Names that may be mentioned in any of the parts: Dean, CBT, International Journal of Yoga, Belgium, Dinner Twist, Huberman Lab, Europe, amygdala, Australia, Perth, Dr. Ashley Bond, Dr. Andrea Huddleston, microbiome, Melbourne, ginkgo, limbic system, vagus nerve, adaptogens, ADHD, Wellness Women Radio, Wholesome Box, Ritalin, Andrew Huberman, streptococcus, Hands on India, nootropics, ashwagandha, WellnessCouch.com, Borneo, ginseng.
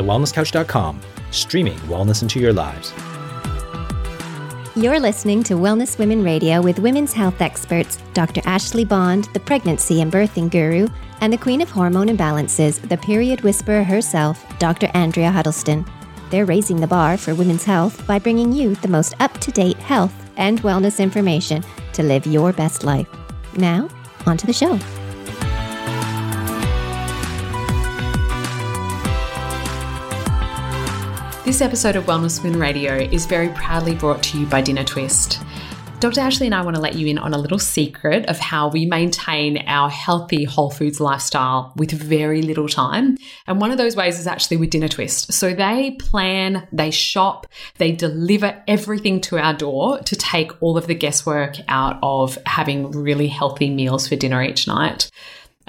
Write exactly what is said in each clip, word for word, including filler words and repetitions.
the wellness couch dot com, streaming wellness into your lives. You're listening to Wellness Women Radio with women's health experts, Doctor Ashley Bond, the pregnancy and birthing guru, and the queen of hormone imbalances, the period whisperer herself, Doctor Andrea Huddleston. They're raising the bar for women's health by bringing you the most up-to-date health and wellness information to live your best life. Now, on to the show. This episode of Wellness Women Radio is very proudly brought to you by Dinner Twist. Doctor Ashley and I want to let you in on a little secret of how we maintain our healthy whole foods lifestyle with very little time. And one of those ways is actually with Dinner Twist. So they plan, they shop, they deliver everything to our door to take all of the guesswork out of having really healthy meals for dinner each night.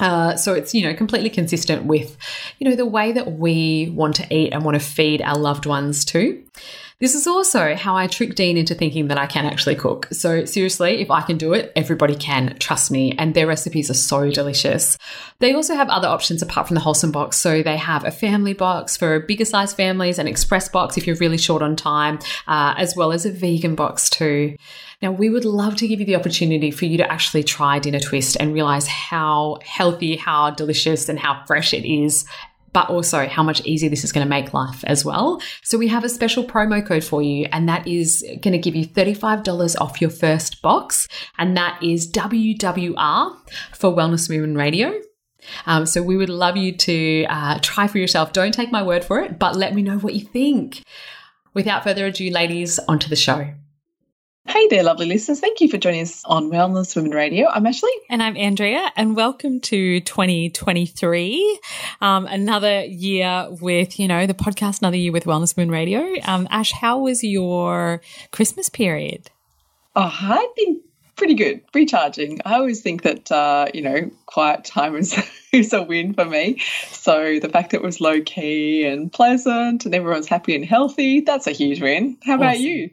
Uh, so it's, you know, completely consistent with, you know, the way that we want to eat and want to feed our loved ones too. This is also how I tricked Dean into thinking that I can actually cook. So seriously, if I can do it, everybody can, trust me. And their recipes are so delicious. They also have other options apart from the Wholesome Box. So they have a family box for bigger size families, an express box if you're really short on time, uh, as well as a vegan box too. Now, we would love to give you the opportunity for you to actually try Dinner Twist and realize how healthy, how delicious, and how fresh it is, but also how much easier this is going to make life as well. So we have a special promo code for you, and that is going to give you thirty-five dollars off your first box, and that is W W R for Wellness Women Radio. Um, so we would love you to uh, try for yourself. Don't take my word for it, but let me know what you think. Without further ado, ladies, onto the show. Hey there, lovely listeners. Thank you for joining us on Wellness Women Radio. I'm Ashley. And I'm Andrea. And welcome to twenty twenty-three, um, another year with, you know, the podcast, another year with Wellness Women Radio. Um, Ash, how was your Christmas period? Oh, I think pretty good, recharging. I always think that, uh, you know, quiet time is, is a win for me. So the fact that it was low-key and pleasant and everyone's happy and healthy, that's a huge win. How about awesome. you?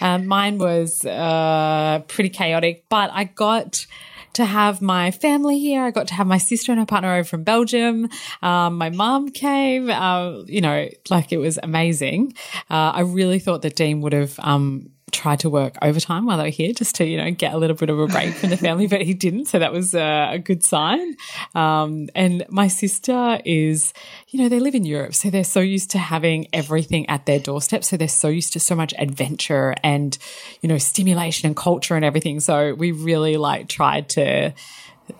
Um, mine was uh, pretty chaotic, but I got to have my family here. I got to have my sister and her partner over from Belgium. Um, my mum came, uh, you know, like it was amazing. Uh, I really thought that Dean would have um, – tried to work overtime while they were here just to, you know, get a little bit of a break from the family, but he didn't. So that was uh, a good sign. Um, and my sister is, you know, they live in Europe, so they're so used to having everything at their doorstep. So they're so used to so much adventure and, you know, stimulation and culture and everything. So we really like tried to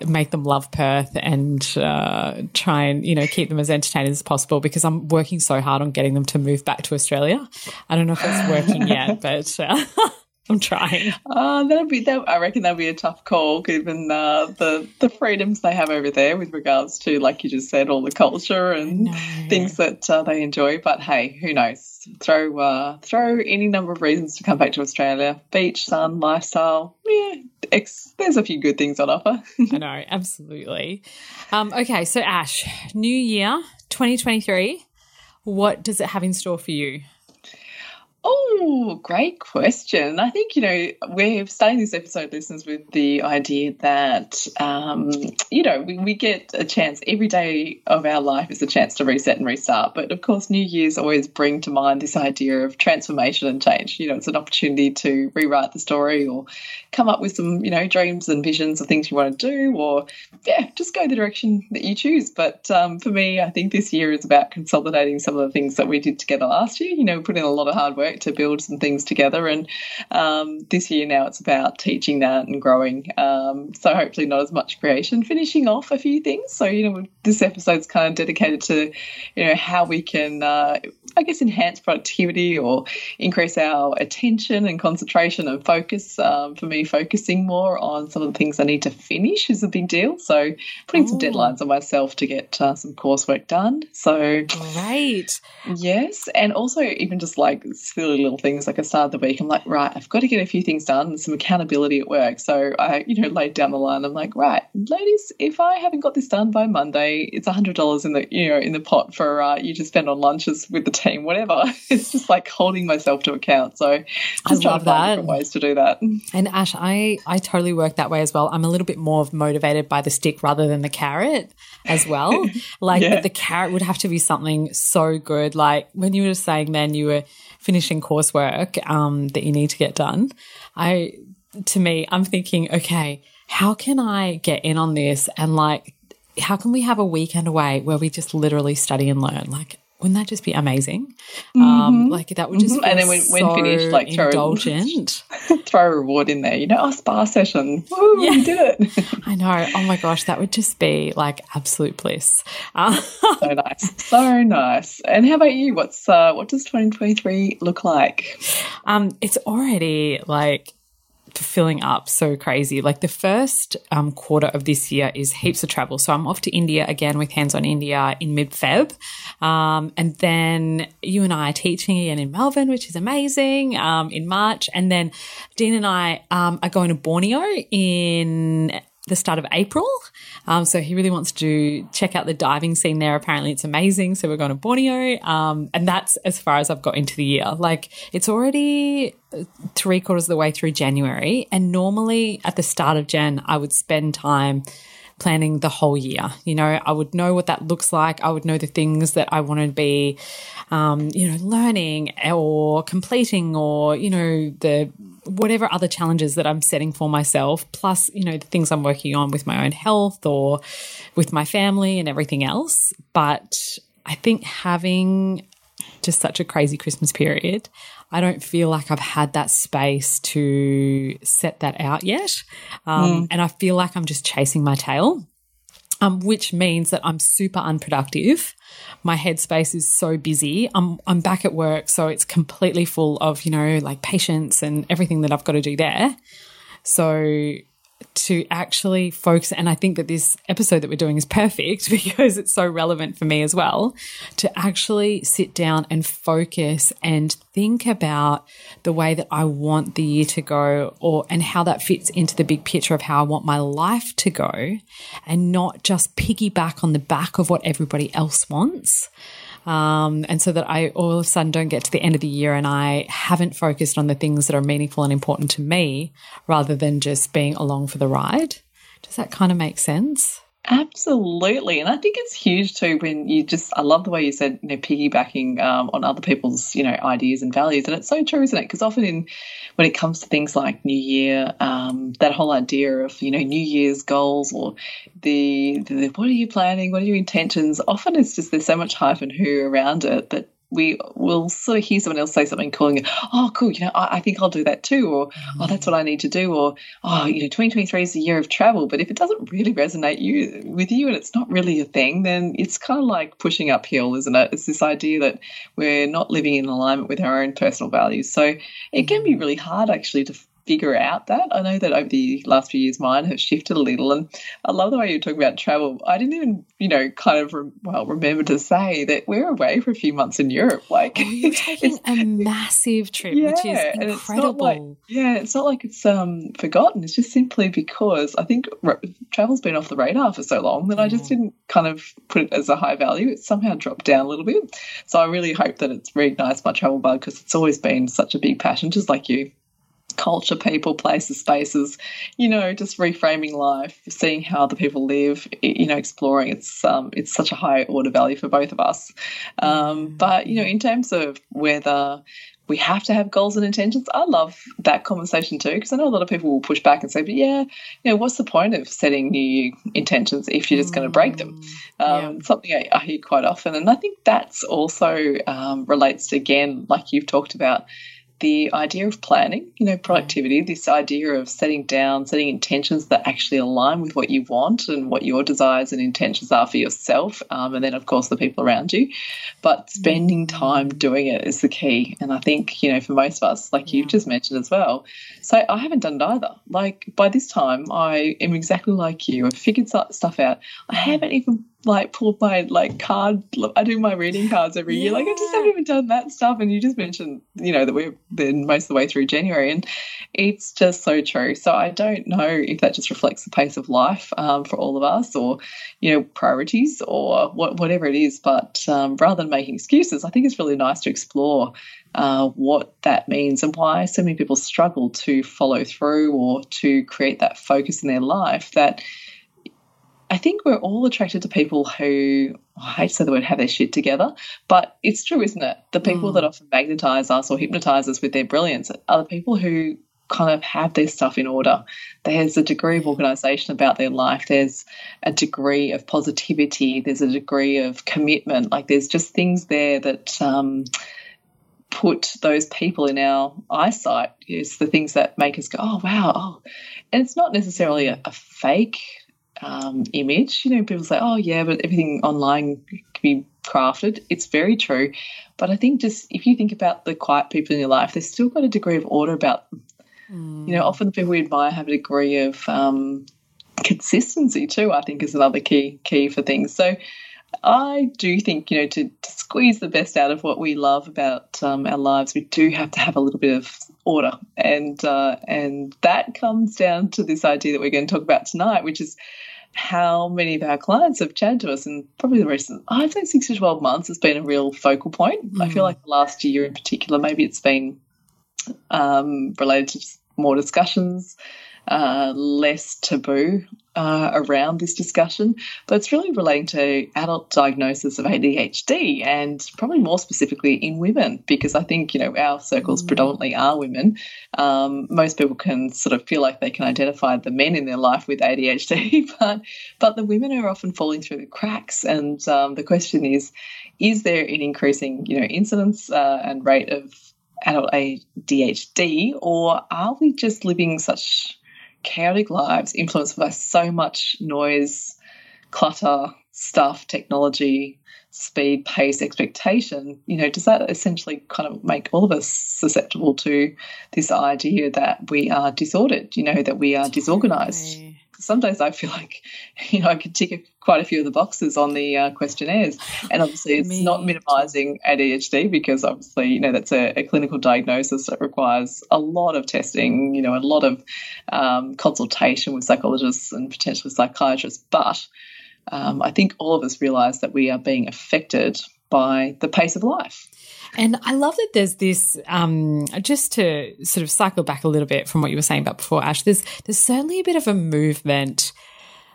make them love Perth and uh, try and, you know, keep them as entertained as possible, because I'm working so hard on getting them to move back to Australia. I don't know if it's working yet, but uh, I'm trying. Uh, that'll be, that, I reckon that'll be a tough call given uh, the, the freedoms they have over there with regards to, like you just said, all the culture and no. things that uh, they enjoy. But, hey, who knows? Throw uh, throw any number of reasons to come back to Australia. Beach, sun, lifestyle, yeah, ex- there's a few good things on offer. I know, absolutely. Um, okay, so Ash, new year, twenty twenty-three, what does it have in store for you? Oh, great question. I think, you know, we're starting this episode, listeners, with the idea that, um, you know, we, we get a chance. Every day of our life is a chance to reset and restart. But, of course, New Year's always bring to mind this idea of transformation and change. You know, it's an opportunity to rewrite the story or come up with some, you know, dreams and visions of things you want to do, or, yeah, just go the direction that you choose. But um, for me, I think this year is about consolidating some of the things that we did together last year. You know, we put in a lot of hard work to build some things together, and um, this year now it's about teaching that and growing, um, so hopefully not as much creation, finishing off a few things. So, you know, this episode's kind of dedicated to, you know, how we can uh, I guess, enhance productivity or increase our attention and concentration and focus. Um, for me, focusing more on some of the things I need to finish is a big deal. So putting Ooh. some deadlines on myself to get uh, some coursework done. So Great. Yes. And also even just like silly little things, like I started the week, I'm like, right, I've got to get a few things done and some accountability at work. So I, you know, laid down the line. I'm like, right, ladies, if I haven't got this done by Monday, it's one hundred dollars in the, you know, in the pot for uh, you to spend on lunches with the team, whatever. It's just like holding myself to account. So just trying to find different ways to do that. And Ash, I, I totally work that way as well. I'm a little bit more motivated by the stick rather than the carrot as well. Like yeah. the carrot would have to be something so good. Like when you were saying then you were finishing coursework um, that you need to get done, I to me, I'm thinking, okay, how can I get in on this? And like, how can we have a weekend away where we just literally study and learn? Like, wouldn't that just be amazing? Mm-hmm. Um, like that would just mm-hmm. feel and then when, when so finished, like throw indulgent. Throw a reward in there, you know, oh, spa session. Woo, yeah. We did it. I know. Oh my gosh, that would just be like absolute bliss. Um, so nice, so nice. And how about you? What's uh, what does twenty twenty-three look like? Um, it's already like filling up so crazy. Like the first um, quarter of this year is heaps of travel. So I'm off to India again with Hands on India in mid-Feb. Um, and then you and I are teaching again in Melbourne, which is amazing, um, in March. And then Dean and I um, are going to Borneo in the start of April. Um, so he really wants to check out the diving scene there. Apparently it's amazing. So we're going to Borneo. Um, and that's as far as I've got into the year. Like it's already three quarters of the way through January. And normally at the start of Jan, I would spend time planning the whole year. You know, I would know what that looks like. I would know the things that I want to be, um, you know, learning or completing or, you know, the whatever other challenges that I'm setting for myself, plus, you know, the things I'm working on with my own health or with my family and everything else. But I think having just such a crazy Christmas period, I don't feel like I've had that space to set that out yet. Um, mm. And I feel like I'm just chasing my tail, um, which means that I'm super unproductive. My headspace is so busy. I'm I'm back at work, so it's completely full of, you know, like patients and everything that I've got to do there. So to actually focus, and I think that this episode that we're doing is perfect because it's so relevant for me as well, to actually sit down and focus and think about the way that I want the year to go or and how that fits into the big picture of how I want my life to go and not just piggyback on the back of what everybody else wants. Um, and so that I all of a sudden don't get to the end of the year and I haven't focused on the things that are meaningful and important to me rather than just being along for the ride. Does that kind of make sense? Absolutely. And I think it's huge too when you just, I love the way you said, you know, piggybacking um, on other people's, you know, ideas and values. And it's so true, isn't it? Because often in, when it comes to things like New Year, um, that whole idea of, you know, New Year's goals or the, the, what are you planning? What are your intentions? Often it's just, there's so much hype and hoo around it that we will sort of hear someone else say something calling it, oh, cool, you know, I, I think I'll do that too, or, oh, that's what I need to do, or, oh, you know, twenty twenty-three is the year of travel. But if it doesn't really resonate you with you and it's not really your thing, then it's kind of like pushing uphill, isn't it? It's this idea that we're not living in alignment with our own personal values. So it can be really hard actually to figure out that. I know that over the last few years mine have shifted a little, and I love the way you're talking about travel. I didn't even, you know, kind of re- well remember to say that we're away for a few months in Europe. Like oh, you're taking a massive trip, yeah, which is incredible. And it's not like, yeah, it's not like it's um forgotten. It's just simply because I think re- travel's been off the radar for so long that mm. I just didn't kind of put it as a high value. It's somehow dropped down a little bit. So I really hope that it's reignites my travel bug because it's always been such a big passion, just like you. Culture, people, places, spaces, you know, just reframing life, seeing how other people live, you know, exploring. It's um, it's such a high order value for both of us. Um, but, you know, in terms of whether we have to have goals and intentions, I love that conversation too because I know a lot of people will push back and say, but yeah, you know, what's the point of setting new intentions if you're just mm, going to break them? Um, yeah. Something I, I hear quite often. And I think that's also um, relates to, again, like you've talked about, the idea of planning, you know, productivity, this idea of setting down, setting intentions that actually align with what you want and what your desires and intentions are for yourself, um, and then, of course, the people around you. But spending time doing it is the key. And I think, you know, for most of us, like yeah. you've just mentioned as well, so I haven't done it either. Like by this time, I am exactly like you. I've figured stuff out. I haven't even like pulled my like card. I do my reading cards every yeah. year. Like I just haven't even done that stuff. And you just mentioned, you know, that we're then most of the way through January, and it's just so true. So I don't know if that just reflects the pace of life um, for all of us, or, you know, priorities or what, whatever it is. But um, rather than making excuses, I think it's really nice to explore uh, what that means and why so many people struggle to follow through or to create that focus in their life. That I think we're all attracted to people who, oh, I hate to say the word, have their shit together, but it's true, isn't it? The people mm. that often magnetise us or hypnotise us with their brilliance are the people who kind of have their stuff in order. There's a degree of organisation about their life. There's a degree of positivity. There's a degree of commitment. Like there's just things there that um, put those people in our eyesight. It's the things that make us go, oh, wow. Oh. And it's not necessarily a, a fake Um, image. You know, people say, oh yeah, but everything online can be crafted. It's very true, but I think just if you think about the quiet people in your life, they've still got a degree of order about them. Mm. You know, often the people we admire have a degree of um, consistency too, I think is another key key for things. So I do think, you know, to, to squeeze the best out of what we love about um, our lives, we do have to have a little bit of order, and uh, and that comes down to this idea that we're going to talk about tonight, which is how many of our clients have chatted to us in probably the recent, I'd say six to twelve months has been a real focal point. Mm. I feel like the last year in particular, maybe it's been um, related to more discussions, uh, less taboo uh, around this discussion, but it's really relating to adult diagnosis of A D H D, and probably more specifically in women, because I think, you know, our circles mm. predominantly are women. Um, most people can sort of feel like they can identify the men in their life with A D H D, but, but the women are often falling through the cracks. And um, the question is, is there an increasing, you know, incidence uh, and rate of adult A D H D, or are we just living such chaotic lives influenced by so much noise, clutter, stuff, technology, speed, pace, expectation? You know, does that essentially kind of make all of us susceptible to this idea that we are disordered, you know, that we are disorganised? Some days I feel like, you know, I could tick a, quite a few of the boxes on the uh, questionnaires, and obviously it's Me. not minimising A D H D, because obviously, you know, that's a, a clinical diagnosis that requires a lot of testing, you know, a lot of um, consultation with psychologists and potentially psychiatrists. But um, I think all of us realise that we are being affected by the pace of life. And I love that there's this, um, just to sort of cycle back a little bit from what you were saying about before, Ash, there's, there's certainly a bit of a movement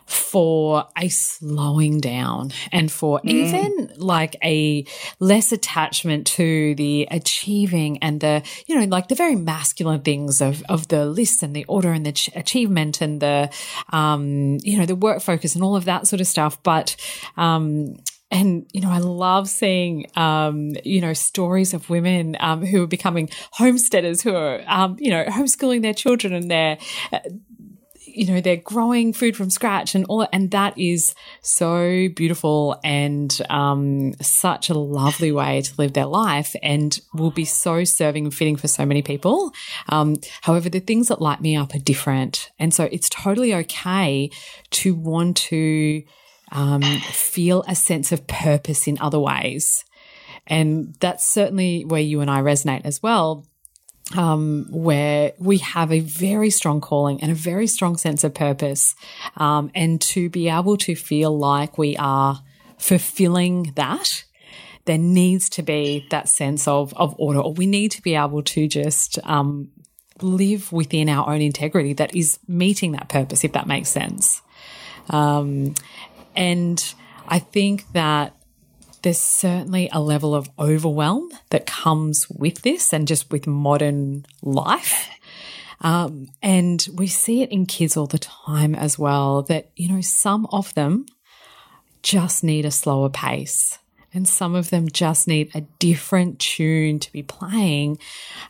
for a slowing down, and for mm. even like a less attachment to the achieving and the, you know, like the very masculine things of of the list and the order and the ch- achievement and the, um, you know, the work focus and all of that sort of stuff. But, um, And, you know, I love seeing, um, you know, stories of women um, who are becoming homesteaders, who are, um, you know, homeschooling their children, and they're, uh, you know, they're growing food from scratch and all. And that is so beautiful, and um, such a lovely way to live their life, and will be so serving and fitting for so many people. Um, however, the things that light me up are different. And so it's totally okay to want to Um, feel a sense of purpose in other ways. And that's certainly where you and I resonate as well, um, where we have a very strong calling and a very strong sense of purpose, um, and to be able to feel like we are fulfilling that, there needs to be that sense of, of order, or we need to be able to just um, live within our own integrity that is meeting that purpose, if that makes sense. Um And I think that there's certainly a level of overwhelm that comes with this, and just with modern life. Um, and we see it in kids all the time as well, that, you know, some of them just need a slower pace. And some of them just need a different tune to be playing,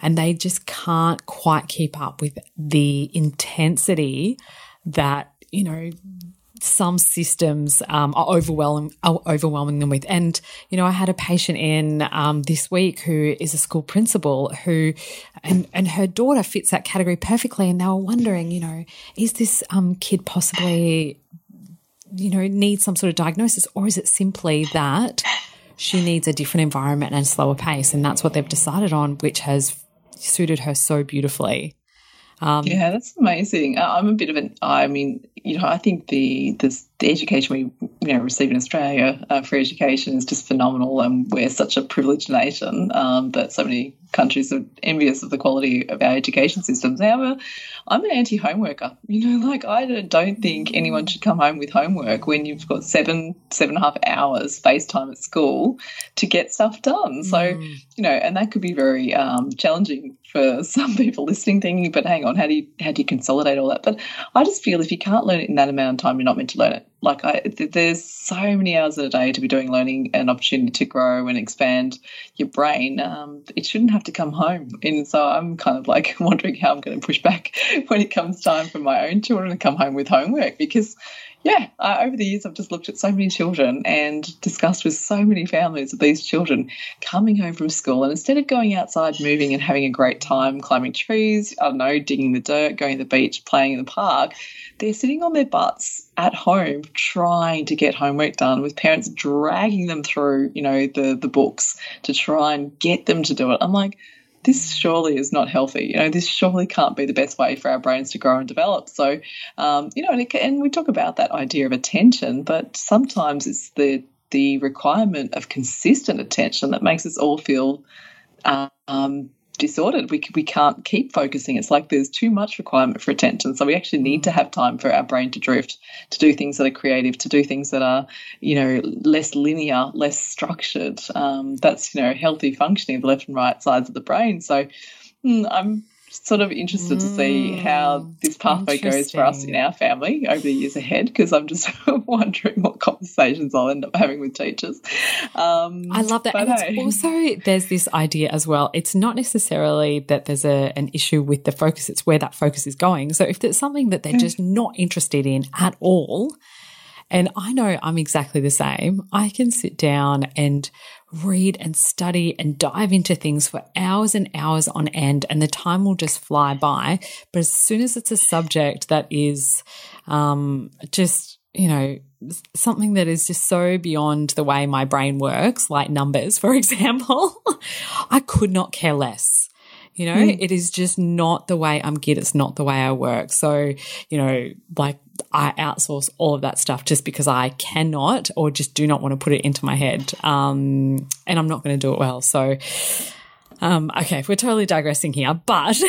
and they just can't quite keep up with the intensity that, you know, some systems um, are overwhelming, are overwhelming them with. And, you know, I had a patient in um, this week who is a school principal who, and, and her daughter fits that category perfectly. And they were wondering, you know, is this um, kid possibly, you know, needs some sort of diagnosis, or is it simply that she needs a different environment and a slower pace? And that's what they've decided on, which has suited her so beautifully. Um, yeah, that's amazing. I'm a bit of an, I mean, you know, I think the this, the education we, you know, receive in Australia uh, for education is just phenomenal, and we're such a privileged nation um, that so many countries are envious of the quality of our education systems. However, I'm an anti-homeworker. You know, like I don't think anyone should come home with homework when you've got seven, seven and a half hours face time at school to get stuff done. Mm. So, you know, and that could be very um, challenging for some people listening, thinking, but hang on, how do you, how do you consolidate all that? But I just feel if you can't learn it in that amount of time, you're not meant to learn it. Like I, there's so many hours in a day to be doing learning and opportunity to grow and expand your brain. Um, it shouldn't have to come home. And so I'm kind of like wondering how I'm going to push back when it comes time for my own children to come home with homework, because, yeah, uh, over the years I've just looked at so many children and discussed with so many families of these children coming home from school, and instead of going outside, moving and having a great time, climbing trees, I don't know, digging the dirt, going to the beach, playing in the park, they're sitting on their butts at home trying to get homework done, with parents dragging them through, you know, the, the books to try and get them to do it. I'm like, this surely is not healthy. You know, this surely can't be the best way for our brains to grow and develop. So, um, you know, and, it, and we talk about that idea of attention, but sometimes it's the the requirement of consistent attention that makes us all feel um, disordered. We we can't keep focusing. It's like there's too much requirement for attention. So we actually need to have time for our brain to drift, to do things that are creative, to do things that are, you know, less linear, less structured. Um, that's, you know, healthy functioning of the left and right sides of the brain. So mm, I'm sort of interested mm, to see how this pathway goes for us in our family over the years ahead, because I'm just wondering what conversations I'll end up having with teachers. Um, I love that. And hey. It's also, there's this idea as well, it's not necessarily that there's a, an issue with the focus, it's where that focus is going. So if there's something that they're just not interested in at all, and I know I'm exactly the same, I can sit down and read and study and dive into things for hours and hours on end, and the time will just fly by. But as soon as it's a subject that is um, just, you know, something that is just so beyond the way my brain works, like numbers, for example, I could not care less. You know, mm. It is just not the way I'm geared. It's not the way I work. So, you know, like I outsource all of that stuff just because I cannot or just do not want to put it into my head. Um, and I'm not going to do it well. So, um, okay, we're totally digressing here. But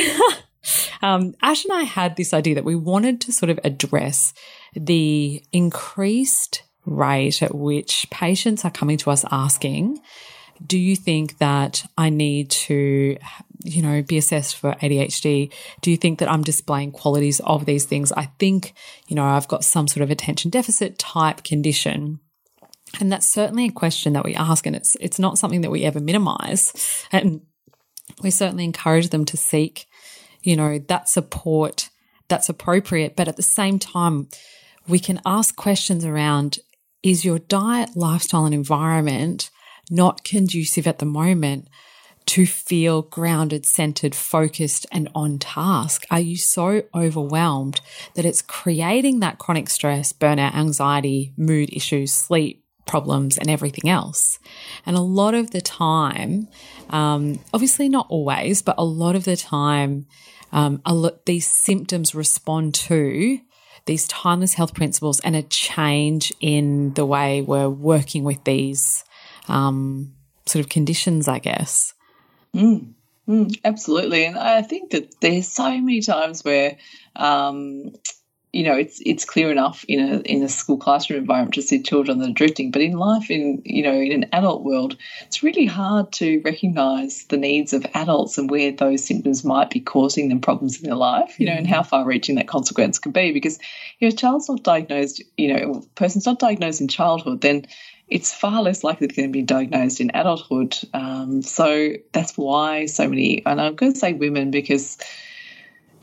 um, Ash and I had this idea that we wanted to sort of address the increased rate at which patients are coming to us asking, do you think that I need to, you know, be assessed for A D H D? Do you think that I'm displaying qualities of these things? I think, you know, I've got some sort of attention deficit type condition. And that's certainly a question that we ask, and it's it's not something that we ever minimize. And we certainly encourage them to seek, you know, that support that's appropriate. But at the same time, we can ask questions around, is your diet, lifestyle, and environment not conducive at the moment to feel grounded, centered, focused, and on task? Are you so overwhelmed that it's creating that chronic stress, burnout, anxiety, mood issues, sleep problems, and everything else? And a lot of the time, um, obviously not always, but a lot of the time, um, a lo- these symptoms respond to these timeless health principles and a change in the way we're working with these um, sort of conditions, I guess. Mm, mm, absolutely. And I think that there's so many times where, um, you know, it's it's clear enough in a in a school classroom environment to see children that are drifting. But in life, in you know, in an adult world, it's really hard to recognise the needs of adults and where those symptoms might be causing them problems in their life, you know, and how far-reaching that consequence can be. Because if a child's not diagnosed, you know, a person's not diagnosed in childhood, then it's far less likely to be diagnosed in adulthood. Um, so that's why so many, and I'm going to say women because,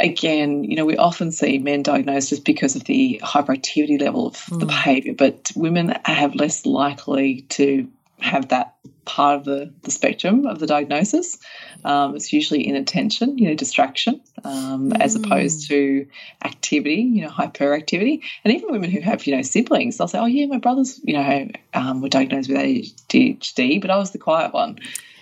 again, you know, we often see men diagnosed just because of the hyperactivity level of mm. the behaviour, but women have less likely to have that part of the, the spectrum of the diagnosis. Um, it's usually inattention, you know, distraction, um, mm. as opposed to activity, you know, hyperactivity. And even women who have, you know, siblings, they'll say, oh, yeah, my brothers, you know, um, were diagnosed with A D H D, but I was the quiet one.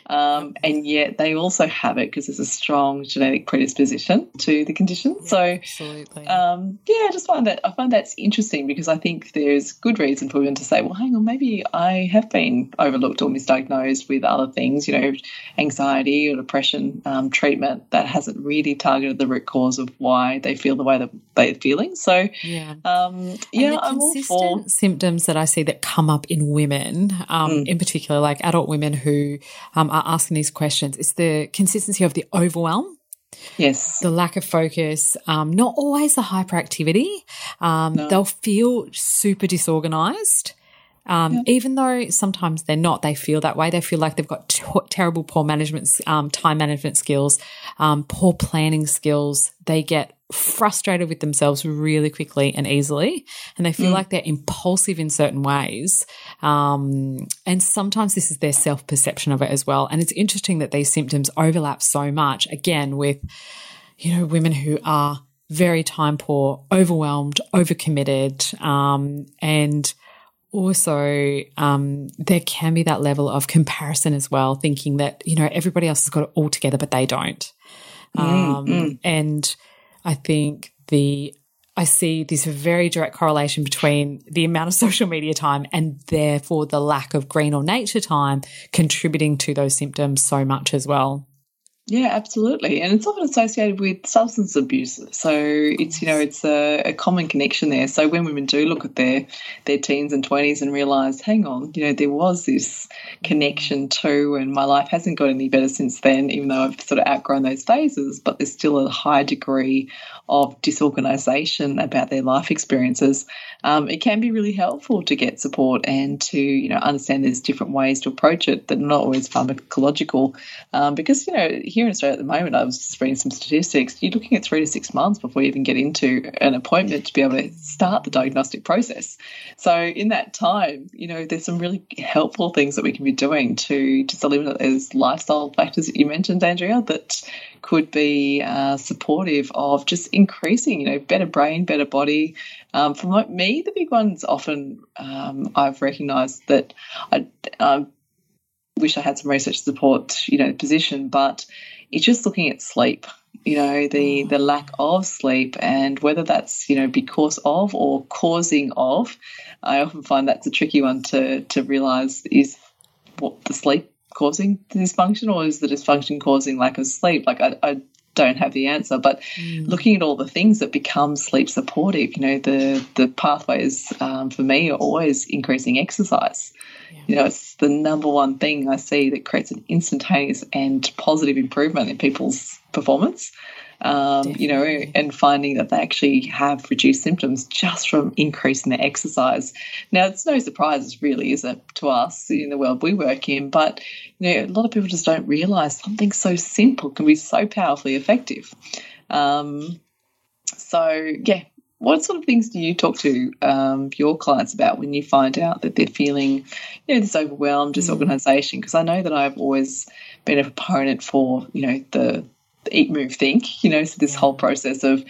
Um, and yet they also have it because there's a strong genetic predisposition to the condition. Yeah, so, absolutely. Um, yeah, I just find that I find that's interesting because I think there's good reason for women to say, well, hang on, maybe I have been overlooked or misdiagnosed with other things, you know, anxiety or depression um, treatment that hasn't really targeted the root cause of why they feel the way that they're feeling. So, yeah, um, yeah I'm consistent all for symptoms that I see that come up in women, um, mm. in particular, like adult women who um, are asking these questions. It's the consistency of the overwhelm, yes, the lack of focus, um, not always the hyperactivity. Um, no. They'll feel super disorganized, um, yeah. even though sometimes they're not. They feel that way. They feel like they've got t- terrible poor management, um, time management skills, um, poor planning skills. They get frustrated with themselves really quickly and easily, and they feel mm. like they're impulsive in certain ways. Um, and sometimes this is their self-perception of it as well. And it's interesting that these symptoms overlap so much, again, with, you know, women who are very time poor, overwhelmed, overcommitted, um, and also um, there can be that level of comparison as well, thinking that, you know, everybody else has got it all together but they don't. Um, mm-hmm. And I think the I see this very direct correlation between the amount of social media time and therefore the lack of green or nature time contributing to those symptoms so much as well. Yeah, absolutely. And it's often associated with substance abuse. So it's, you know, it's a, a common connection there. So when women do look at their their teens and twenties and realise, hang on, you know, there was this connection to, and my life hasn't got any better since then, even though I've sort of outgrown those phases, but there's still a high degree of disorganisation about their life experiences. Um, it can be really helpful to get support and to, you know, understand there's different ways to approach it that are not always pharmacological, um, because, you know, here in Australia at the moment, I was just reading some statistics, you're looking at three to six months before you even get into an appointment to be able to start the diagnostic process. So in that time, you know, there's some really helpful things that we can be doing to just eliminate those lifestyle factors that you mentioned, Andrea, that could be uh, supportive of just increasing, you know, better brain, better body. Um, for me, the big one's often um, I've recognised that I, I wish I had some research support, you know, position, but it's just looking at sleep, you know, the, the lack of sleep and whether that's, you know, because of or causing of. I often find that's a tricky one to, to realise is what the sleep causing dysfunction, or is the dysfunction causing lack of sleep? Like I, I don't have the answer, but mm. looking at all the things that become sleep supportive, you know, the the pathways um, for me are always increasing exercise. Yeah. You know, it's the number one thing I see that creates an instantaneous and positive improvement in people's performance. Um, you know, and finding that they actually have reduced symptoms just from increasing their exercise. Now, it's no surprise, really, is it, to us in the world we work in, but, you know, a lot of people just don't realise something so simple can be so powerfully effective. Um, so, yeah, what sort of things do you talk to um, your clients about when you find out that they're feeling, you know, this overwhelmed disorganisation? Because I know that I've always been a proponent for, you know, the eat, move, think, you know, so this whole process of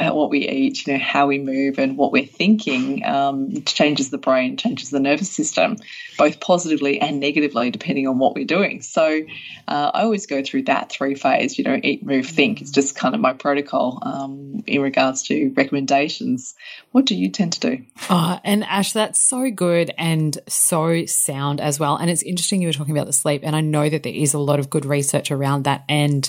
what we eat, you know, how we move and what we're thinking um, changes the brain, changes the nervous system, both positively and negatively depending on what we're doing. So uh, I always go through that three phase, you know, eat, move, think. It's just kind of my protocol um, in regards to recommendations. What do you tend to do? Oh, and Ash, that's so good and so sound as well. And it's interesting you were talking about the sleep, and I know that there is a lot of good research around that and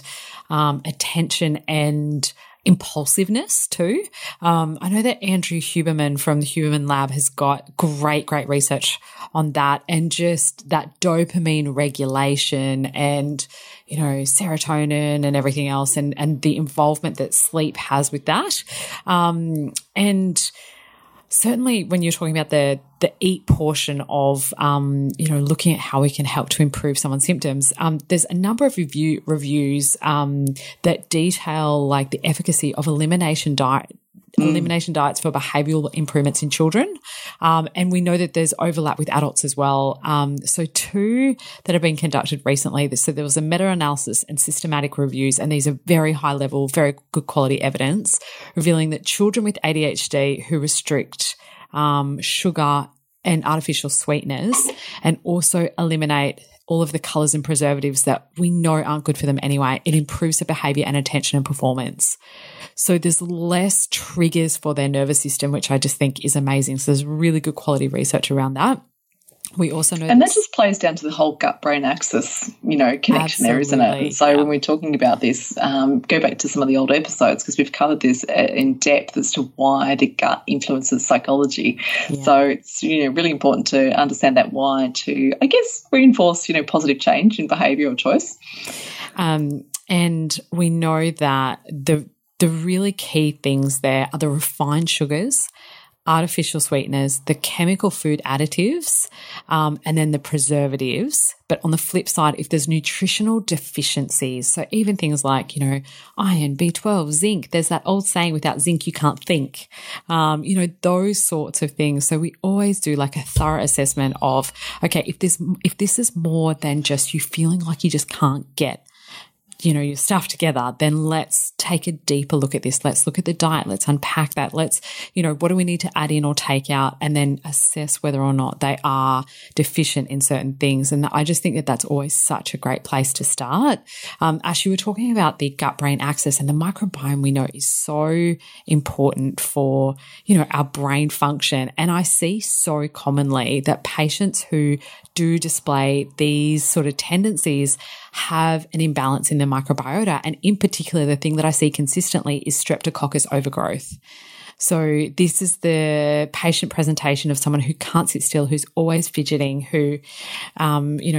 Um, attention and impulsiveness too. Um, I know that Andrew Huberman from the Huberman Lab has got great, great research on that, and just that dopamine regulation and, you know, serotonin and everything else, and, and the involvement that sleep has with that. Um, and Certainly when you're talking about the the eat portion of, um, you know, looking at how we can help to improve someone's symptoms, um, there's a number of review, reviews um, that detail like the efficacy of elimination diet. Elimination diets for behavioural improvements in children. Um, and we know that there's overlap with adults as well. Um, so two that have been conducted recently, so there was a meta-analysis and systematic reviews, and these are very high level, very good quality evidence, revealing that children with A D H D who restrict um, sugar and artificial sweeteners and also eliminate all of the colours and preservatives that we know aren't good for them anyway, it improves their behaviour and attention and performance. So there's less triggers for their nervous system, which I just think is amazing. So there's really good quality research around that. We also know, and that just plays down to the whole gut-brain axis, you know, connection there, isn't it? So yeah. When we're talking about this, um, go back to some of the old episodes because we've covered this in depth as to why the gut influences psychology. Yeah. So it's, you know, really important to understand that why to, I guess, reinforce, you know, positive change in behaviour or choice. Um, and we know that the the really key things there are the refined sugars, artificial sweeteners, the chemical food additives, um, and then the preservatives. But on the flip side, if there's nutritional deficiencies, so even things like, you know, iron, B twelve, zinc, there's that old saying, without zinc, you can't think, um, you know, those sorts of things. So we always do like a thorough assessment of, okay, if this, if this is more than just you feeling like you just can't get, you know, your stuff together, then let's take a deeper look at this. Let's look at the diet. Let's unpack that. Let's, you know, what do we need to add in or take out, and then assess whether or not they are deficient in certain things. And I just think that that's always such a great place to start. Um, Ash, you were talking about the gut-brain axis, and the microbiome we know is so important for, you know, our brain function. And I see so commonly that patients who do display these sort of tendencies have an imbalance in their microbiota. And in particular, the thing that I see consistently is streptococcus overgrowth. So this is the patient presentation of someone who can't sit still, who's always fidgeting, who, um, you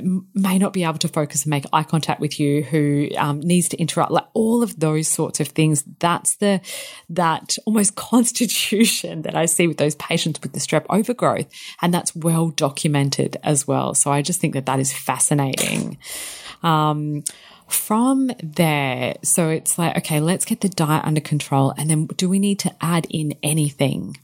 know, may not be able to focus and make eye contact with you, who um, needs to interrupt, like all of those sorts of things. That's the, that almost constitution that I see with those patients with the strep overgrowth. And that's well documented as well. So I just think that that is fascinating. Um, From there, so it's like, okay, let's get the diet under control, and then do we need to add in anything?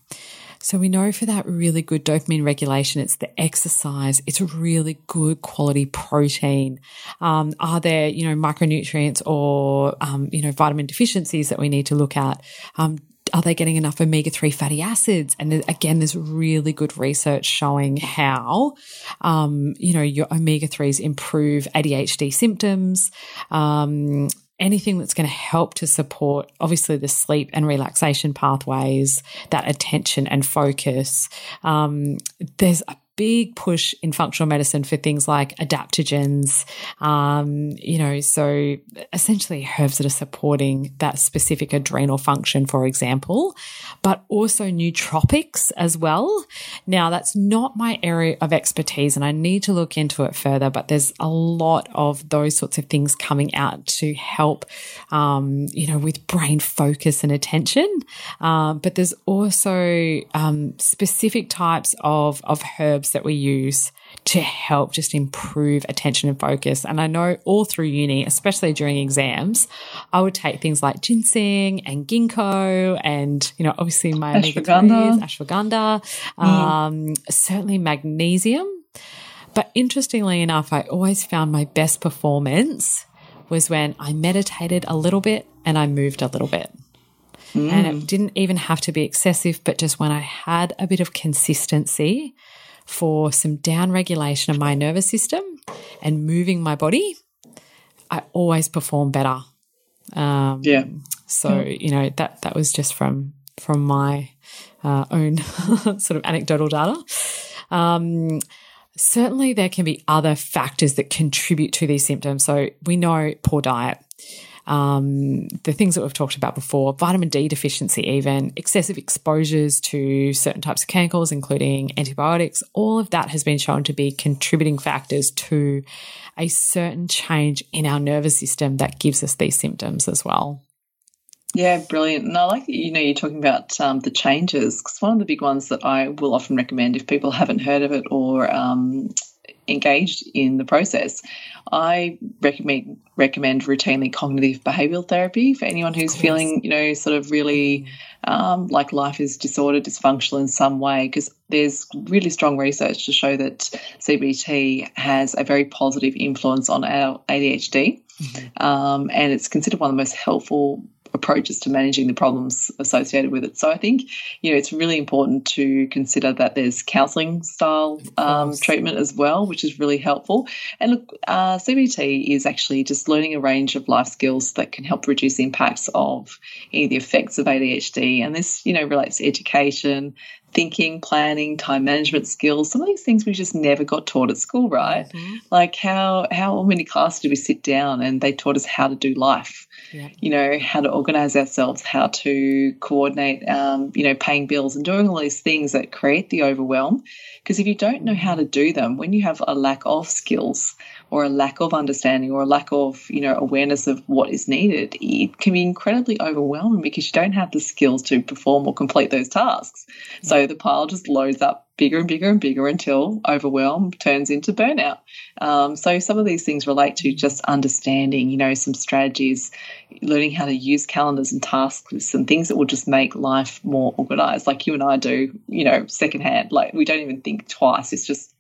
So we know for that really good dopamine regulation, it's the exercise, it's really good quality protein. Um, are there, you know, micronutrients or, um, you know, vitamin deficiencies that we need to look at? Um, are they getting enough omega three fatty acids? And again, there's really good research showing how, um, you know, your omega threes improve A D H D symptoms, um, anything that's going to help to support, obviously, the sleep and relaxation pathways, that attention and focus. Um, there's a big push in functional medicine for things like adaptogens, um, you know, so essentially herbs that are supporting that specific adrenal function, for example, but also nootropics as well. Now, that's not my area of expertise and I need to look into it further, but there's a lot of those sorts of things coming out to help, um, you know, with brain focus and attention. Um, but there's also um, specific types of, of herbs that we use to help just improve attention and focus. And I know all through uni, especially during exams, I would take things like ginseng and ginkgo and, you know, obviously my omega threes, ashwagandha, um, mm. certainly magnesium. But interestingly enough, I always found my best performance was when I meditated a little bit and I moved a little bit. Mm. And it didn't even have to be excessive, but just when I had a bit of consistency for some down regulation of my nervous system and moving my body, I always perform better. Um, yeah. So, mm. you know, that that was just from from my uh, own sort of anecdotal data. Um, certainly there can be other factors that contribute to these symptoms. So we know poor diet. Um, the things that we've talked about before, vitamin D deficiency even, excessive exposures to certain types of chemicals, including antibiotics, all of that has been shown to be contributing factors to a certain change in our nervous system that gives us these symptoms as well. Yeah, brilliant. And I like that, you know, you're talking about um, the changes, because one of the big ones that I will often recommend if people haven't heard of it or um, engaged in the process, I recommend recommend routinely cognitive behavioural therapy for anyone who's feeling, you know, sort of really um, like life is disordered, dysfunctional in some way, because there's really strong research to show that C B T has a very positive influence on our A D H D, mm-hmm. um, and it's considered one of the most helpful approaches to managing the problems associated with it. So I think, you know, it's really important to consider that there's counselling style um, treatment as well, which is really helpful. And look, uh, C B T is actually just learning a range of life skills that can help reduce the impacts of you know, the effects of A D H D. And this, you know, relates to education, thinking, planning, time management skills, some of these things we just never got taught at school, right? Mm-hmm. Like how how many classes did we sit down and they taught us how to do life, yeah. you know, how to organise ourselves, how to coordinate, um, you know, paying bills and doing all these things that create the overwhelm. Because if you don't know how to do them, when you have a lack of skills or a lack of understanding or a lack of, you know, awareness of what is needed, it can be incredibly overwhelming because you don't have the skills to perform or complete those tasks. Yeah. So the pile just loads up bigger and bigger and bigger until overwhelm turns into burnout. Um, so some of these things relate to just understanding, you know, some strategies, learning how to use calendars and task lists and things that will just make life more organised, like you and I do, you know, secondhand. Like we don't even think twice. It's just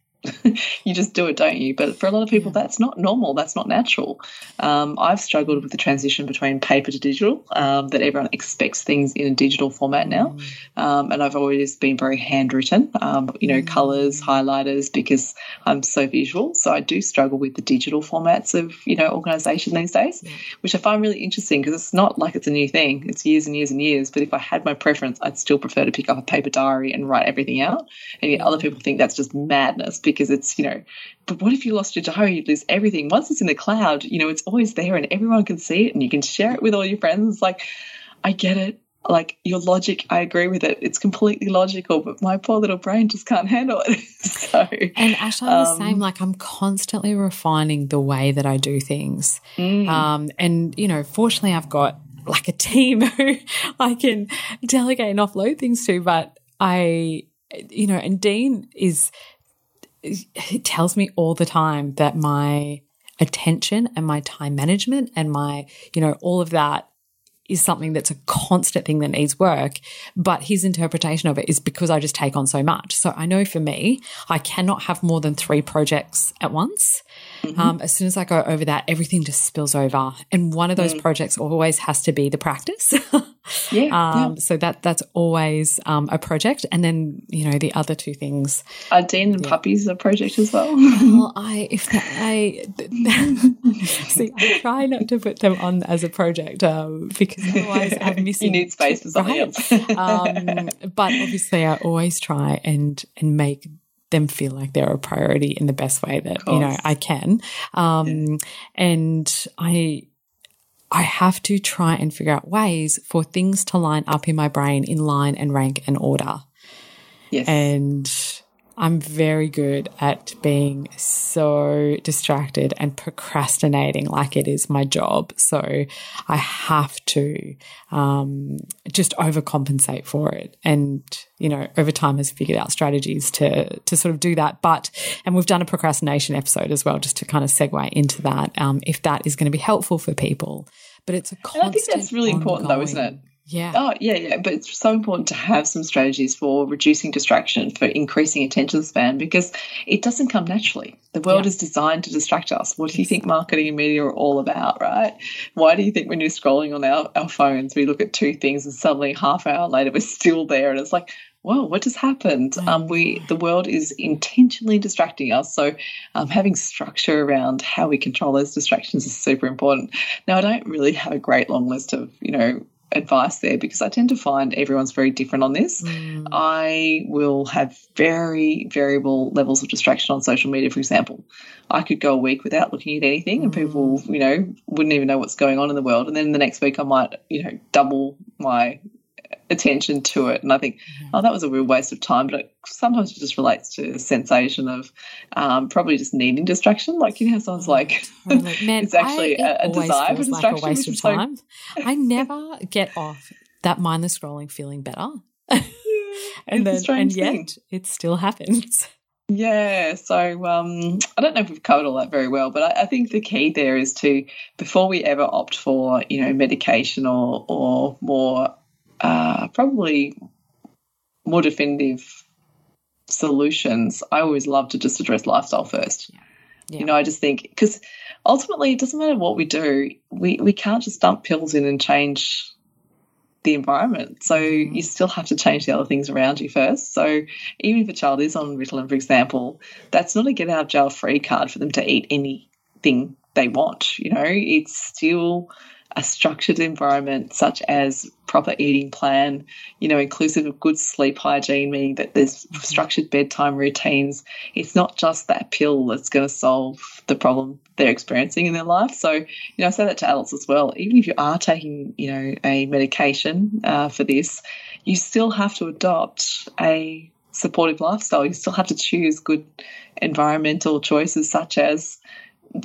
you just do it, don't you? But for a lot of people, that's not normal. That's not natural. Um, I've struggled with the transition between paper to digital, um, that everyone expects things in a digital format now. Um, and I've always been very handwritten, um, you know, colours, highlighters, because I'm so visual. So I do struggle with the digital formats of, you know, organisation these days, which I find really interesting because it's not like it's a new thing. It's years and years and years. But if I had my preference, I'd still prefer to pick up a paper diary and write everything out. And yet other people think that's just madness. Because it's, you know, but what if you lost your diary? You'd lose everything. Once it's in the cloud, you know, it's always there and everyone can see it and you can share it with all your friends. It's like, I get it. Like your logic, I agree with it. It's completely logical, but my poor little brain just can't handle it. So, and Ash, I'm um, the same. Like I'm constantly refining the way that I do things. Mm. Um, and, you know, fortunately I've got like a team who I can delegate and offload things to, but I, you know, and Dean is... it tells me all the time that my attention and my time management and my, you know, all of that is something that's a constant thing that needs work. But his interpretation of it is because I just take on so much. So I know for me, I cannot have more than three projects at once. Mm-hmm. Um, as soon as I go over that, everything just spills over. And one of those yeah. projects always has to be the practice. yeah, um, yeah. So that that's always um, a project. And then, you know, the other two things. Are Dean and yeah. puppies a project as well? well, I, if that, I, see, I try not to put them on as a project um, because otherwise I'm missing. You need space for something else. um, but obviously I always try and, and make them feel like they're a priority in the best way that, you know, I can. Um, yeah. And I I have to try and figure out ways for things to line up in my brain in line and rank and order. Yes. And I'm very good at being so distracted and procrastinating like it is my job. So I have to um, just overcompensate for it. And, you know, over time has figured out strategies to to sort of do that. But, and we've done a procrastination episode as well, just to kind of segue into that, um, if that is going to be helpful for people. But it's a constant and I think that's really important ongoing, though, isn't it? Yeah. Oh, yeah, yeah. But it's so important to have some strategies for reducing distraction, for increasing attention span, because it doesn't come naturally. The world yeah. is designed to distract us. What do you think marketing and media are all about, right? Why do you think when you're scrolling on our, our phones, we look at two things and suddenly half an hour later we're still there and it's like, whoa, what just happened? Um, we the world is intentionally distracting us. So um, having structure around how we control those distractions is super important. Now, I don't really have a great long list of, you know, advice there because I tend to find everyone's very different on this. Mm. I will have very variable levels of distraction on social media, for example. I could go a week without looking at anything mm. and people, you know, wouldn't even know what's going on in the world. And then the next week I might, you know, double my attention to it. And I think, oh, that was a real waste of time. But it sometimes it just relates to a sensation of um, probably just needing distraction. Like, you know, someone's like, totally. Man, it's actually I, it a, a desire for distraction. Like a waste of time. Like... I never get off that mindless scrolling feeling better. Yeah, and then, and yet thing. It still happens. Yeah, so um, I don't know if we've covered all that very well, but I, I think the key there is to, before we ever opt for, you know, medication or or more uh, probably more definitive solutions, I always love to just address lifestyle first. Yeah. Yeah. You know, I just think, because ultimately it doesn't matter what we do, we, we can't just dump pills in and change the environment. So mm. you still have to change the other things around you first. So even if a child is on Ritalin, for example, that's not a get out of jail free card for them to eat anything they want. You know, it's still a structured environment, such as proper eating plan, you know, inclusive of good sleep hygiene, meaning that there's structured bedtime routines. It's not just that pill that's going to solve the problem they're experiencing in their life. So, you know, I say that to adults as well. Even if you are taking, you know, a medication uh, for this, you still have to adopt a supportive lifestyle. You still have to choose good environmental choices, such as,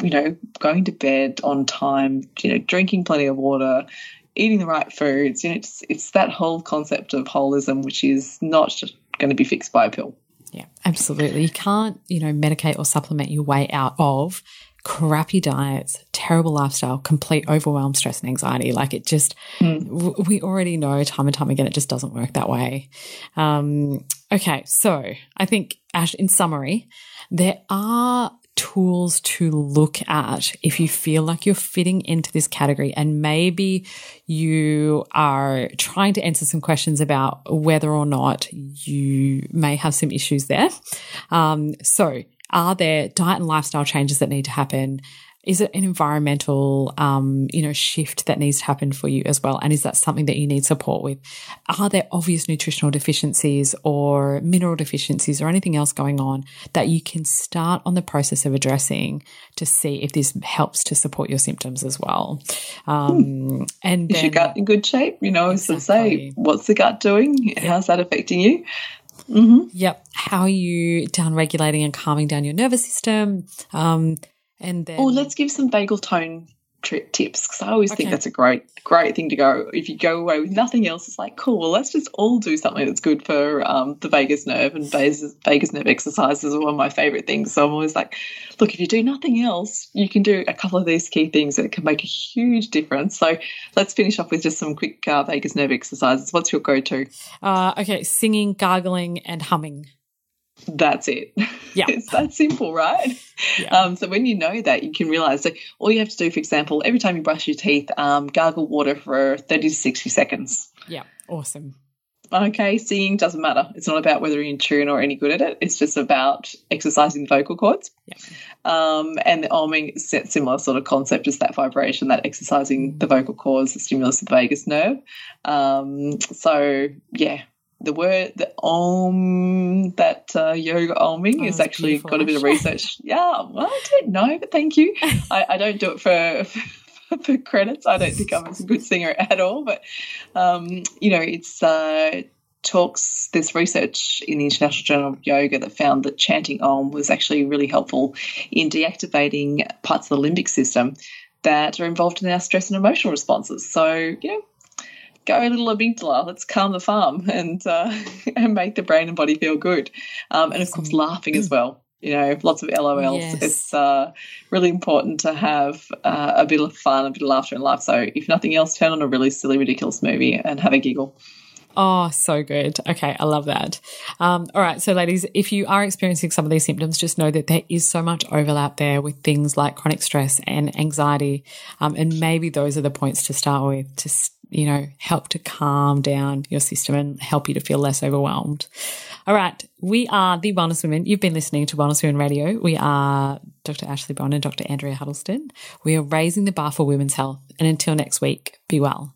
you know, going to bed on time, you know, drinking plenty of water, eating the right foods. You know, it's, it's that whole concept of holism, which is not just going to be fixed by a pill. Yeah, absolutely. You can't, you know, medicate or supplement your way out of crappy diets, terrible lifestyle, complete overwhelm, stress and anxiety. Like, it just, mm. we already know time and time again, it just doesn't work that way. Um, okay. So I think, Ash, in summary, there are tools to look at if you feel like you're fitting into this category, and maybe you are trying to answer some questions about whether or not you may have some issues there. Um, so are there diet and lifestyle changes that need to happen? Is it an environmental, um, you know, shift that needs to happen for you as well? And is that something that you need support with? Are there obvious nutritional deficiencies or mineral deficiencies or anything else going on that you can start on the process of addressing to see if this helps to support your symptoms as well? Um, and is then, your gut in good shape? You know, exactly. So say, what's the gut doing? Yeah. How's that affecting you? Mm-hmm. Yep. How are you down-regulating and calming down your nervous system? Um And then, oh, let's give some vagal tone trip tips, because I always okay. think that's a great, great thing to go. If you go away with nothing else, it's like, cool, well, let's just all do something that's good for um, the vagus nerve, and vagus, vagus nerve exercises are one of my favourite things. So I'm always like, look, if you do nothing else, you can do a couple of these key things that can make a huge difference. So let's finish off with just some quick uh, vagus nerve exercises. What's your go-to? Uh, okay, singing, gargling and humming. That's it. Yeah. It's that simple, right? Yeah. Um, so when you know that, you can realise that all you have to do, for example, every time you brush your teeth, um, gargle water for thirty to sixty seconds. Yeah, awesome. Okay, singing doesn't matter. It's not about whether you're in tune or any good at it. It's just about exercising the vocal cords. Yeah. Um, and the oming, similar sort of concept, is that vibration, that exercising the vocal cords, the stimulus of the vagus nerve. Um, so, yeah. The word, the om, that uh, yoga oming oh, is actually got a bit of research. Yeah, well, I don't know, but thank you. I, I don't do it for, for for credits. I don't think I'm a good singer at all, but, um, you know, it's uh, talks, there's research in the International Journal of Yoga that found that chanting om was actually really helpful in deactivating parts of the limbic system that are involved in our stress and emotional responses. So, you know, go a little amygdala, let's calm the farm and uh, and make the brain and body feel good. Um, and, of course, laughing as well. You know, lots of L O Ls. Yes. It's uh, really important to have uh, a bit of fun, a bit of laughter in life. So if nothing else, turn on a really silly, ridiculous movie and have a giggle. Oh, so good. Okay, I love that. Um, all right, so ladies, if you are experiencing some of these symptoms, just know that there is so much overlap there with things like chronic stress and anxiety, um, and maybe those are the points to start with to, you know, help to calm down your system and help you to feel less overwhelmed. All right, we are the Wellness Women. You've been listening to Wellness Women Radio. We are Doctor Ashley Bond and Doctor Andrea Huddleston. We are raising the bar for women's health. And until next week, be well.